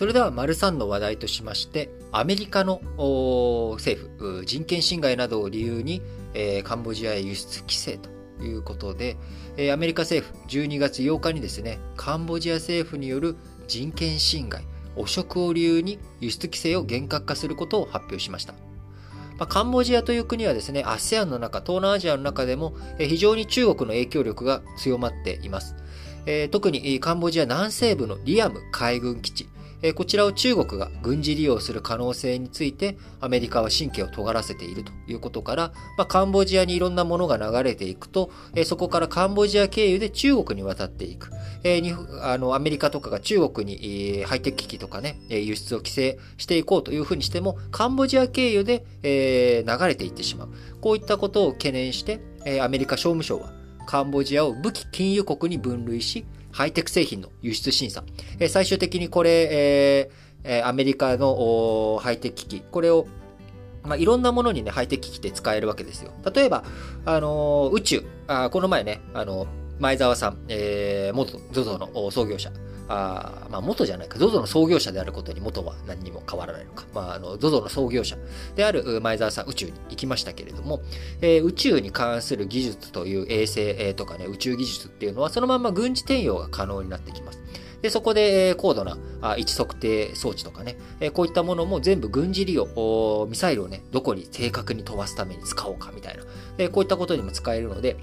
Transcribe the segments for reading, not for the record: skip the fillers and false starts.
それでは ③ の話題としまして、アメリカの政府、人権侵害などを理由にカンボジアへ輸出規制ということで、アメリカ政府12月8日にですね、カンボジア政府による人権侵害、汚職を理由に輸出規制を厳格化することを発表しました。カンボジアという国はですね、ASEAN の中、東南アジアの中でも非常に中国の影響力が強まっています。特にカンボジア南西部のリアム海軍基地、こちらを中国が軍事利用する可能性についてアメリカは神経を尖らせているということから、カンボジアにいろんなものが流れていくと、そこからカンボジア経由で中国に渡っていく。アメリカとかが中国にハイテク機器とかね、輸出を規制していこうというふうにしても、カンボジア経由で流れていってしまう。こういったことを懸念して、アメリカ商務省はカンボジアを武器禁輸国に分類し、ハイテク製品の輸出審査。最終的にこれ、アメリカのハイテク機器、これを、いろんなものにね、ハイテク機器って使えるわけですよ。例えば、宇宙、この前ね、前澤さん、元 ZOZO の創業者、元じゃないか、ZOZO の創業者であることに元は何にも変わらないのか、ZOZO の創業者である前澤さん、宇宙に行きましたけれども、宇宙に関する技術という衛星とかね、宇宙技術っていうのは、そのまま軍事転用が可能になってきます。で、そこで高度な位置測定装置とかね、こういったものも全部軍事利用、ミサイルをね、どこに正確に飛ばすために使おうかみたいな、こういったことにも使えるので、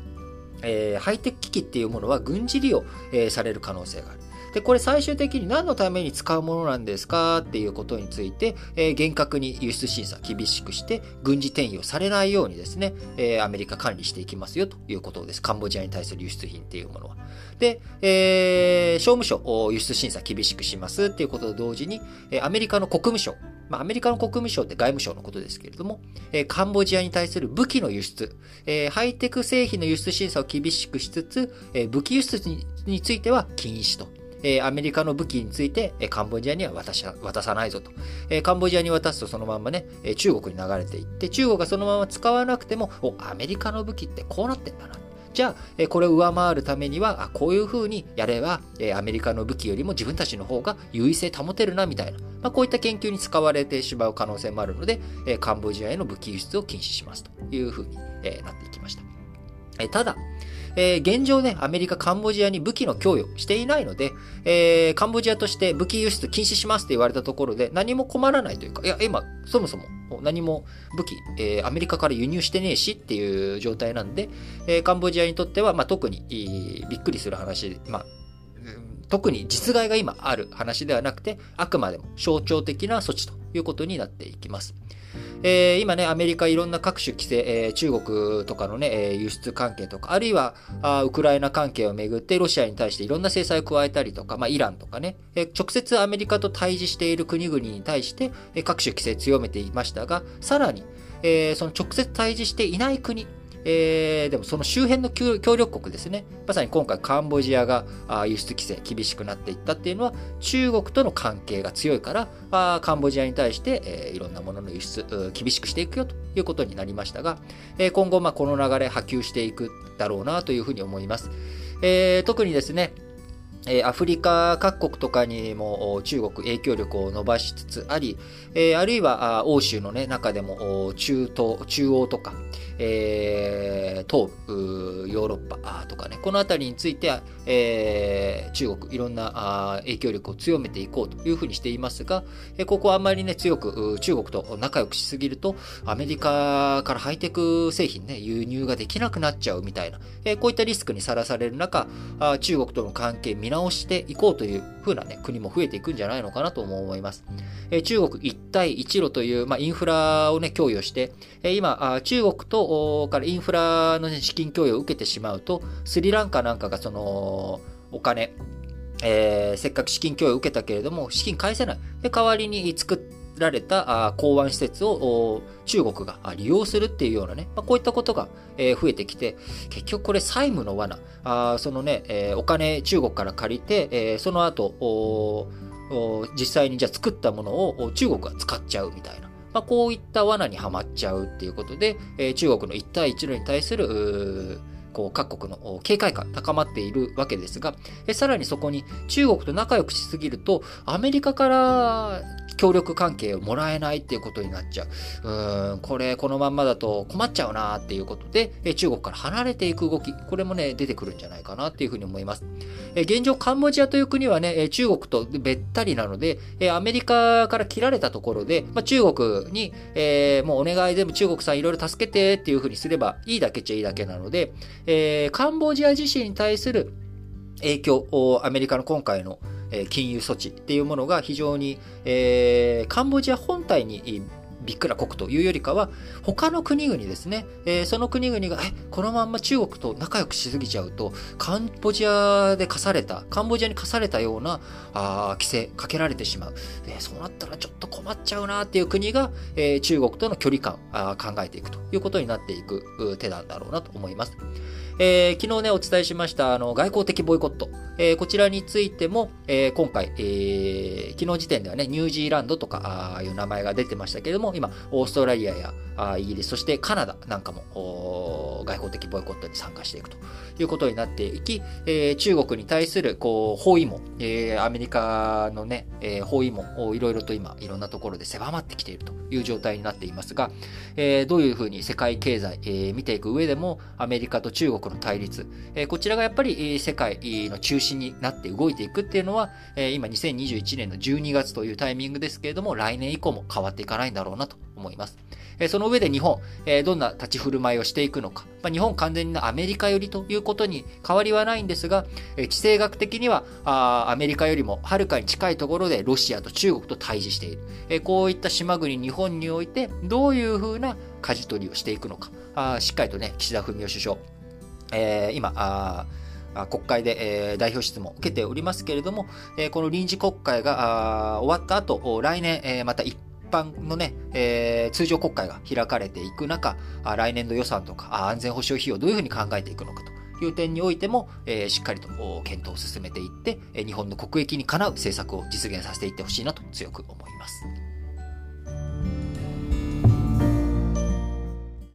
ハイテク機器っていうものは軍事利用、される可能性がある。で、これ最終的に何のために使うものなんですかっていうことについて、厳格に輸出審査厳しくして軍事転用されないようにですね、アメリカ管理していきますよということです。カンボジアに対する輸出品っていうものは。で、商務省輸出審査厳しくしますっていうことと同時に、アメリカの国務省、アメリカの国務省って外務省のことですけれども、カンボジアに対する武器の輸出、ハイテク製品の輸出審査を厳しくしつつ、武器輸出については禁止と。アメリカの武器についてカンボジアには渡さないぞと。カンボジアに渡すとそのまんまね、中国に流れていって、中国がそのまま使わなくても、アメリカの武器ってこうなってんだな。じゃあ、これを上回るためには、こういう風にやれば、アメリカの武器よりも自分たちの方が優位性保てるな、みたいな。こういった研究に使われてしまう可能性もあるので、カンボジアへの武器輸出を禁止しますという風になっていきました。ただ、現状ね、アメリカ、カンボジアに武器の供与していないので、カンボジアとして武器輸出禁止しますって言われたところで何も困らないというか、いや、今、そもそも何も武器、アメリカから輸入してねえしっていう状態なんで、カンボジアにとっては、特にびっくりする話で、特に実害が今ある話ではなくて、あくまでも象徴的な措置ということになっていきます。今ね、アメリカいろんな各種規制、中国とかのね、輸出関係とか、あるいはウクライナ関係をめぐってロシアに対していろんな制裁を加えたりとか、イランとかね、直接アメリカと対峙している国々に対して、各種規制強めていましたが、さらに、その直接対峙していない国、でもその周辺の協力国ですね、まさに今回カンボジアが輸出規制厳しくなっていったっていうのは、中国との関係が強いから、カンボジアに対して、いろんなものの輸出厳しくしていくよということになりましたが、今後この流れ波及していくだろうなというふうに思います。特にですね、アフリカ各国とかにも中国影響力を伸ばしつつあり、あるいは欧州のね、中でも中東、中央とか、東部、ヨーロッパとかね、このあたりについては、中国いろんな影響力を強めていこうというふうにしていますが、ここはあんまりね、強く中国と仲良くしすぎると、アメリカからハイテク製品ね、輸入ができなくなっちゃうみたいな、こういったリスクにさらされる中、中国との関係見直していこうという風なね、国も増えていくんじゃないのかなとも思います。中国一帯一路という、インフラをね、供与して、今、中国とからインフラの、ね、資金供与を受けてしまうと、スリランカなんかがそのお金、せっかく資金供与を受けたけれども、資金返せない。で、代わりに作られた港湾施設を中国が利用するっていうようなね、こういったことが増えてきて、結局これ債務の罠、そのね、お金中国から借りて、その後実際にじゃあ作ったものを中国が使っちゃうみたいな、こういった罠にはまっちゃうっていうことで、中国の一帯一路に対するこう各国の警戒感高まっているわけですが、さらにそこに中国と仲良くしすぎるとアメリカから協力関係をもらえないっていうことになっちゃう。このまんまだと困っちゃうなっていうことで、中国から離れていく動き、これもね出てくるんじゃないかなっていうふうに思います。現状カンボジアという国はね中国とべったりなので、アメリカから切られたところで、中国に、もうお願いでも中国さんいろいろ助けてっていうふうにすればいいだけっちゃいいだけなので、カンボジア自身に対する影響をアメリカの今回の金融措置っていうものが非常に、カンボジア本体にびっくら国というよりかは他の国々ですね、その国々がこのまんま中国と仲良くしすぎちゃうとカンボジアに課されたような規制かけられてしまう、そうなったらちょっと困っちゃうなっていう国が、中国との距離感考えていくということになっていく手なんだろうなと思います。昨日ねお伝えしました外交的ボイコット、こちらについても、今回、昨日時点ではねニュージーランドとかいう名前が出てましたけれども、今オーストラリアやイギリスそしてカナダなんかも外交的ボイコットに参加していくということになっていき、中国に対する包囲網、アメリカのね、包囲網をいろいろと今いろんなところで狭まってきているという状態になっていますが、どういうふうに世界経済、見ていく上でもアメリカと中国の対立、こちらがやっぱり世界の中心になって動いていくっていうのは今2021年の12月というタイミングですけれども、来年以降も変わっていかないんだろうなと思います。その上で日本どんな立ち振る舞いをしていくのか、日本完全にアメリカ寄りということに変わりはないんですが、地政学的にはアメリカよりもはるかに近いところでロシアと中国と対峙している、こういった島国日本においてどういうふうな舵取りをしていくのか、しっかりとね岸田文雄首相今国会で代表質問を受けておりますけれども、この臨時国会が終わった後、来年また一般のね、通常国会が開かれていく中、来年度予算とか安全保障費用どういうふうに考えていくのかという点においても、しっかりと検討を進めていって、日本の国益にかなう政策を実現させていってほしいなと強く思います。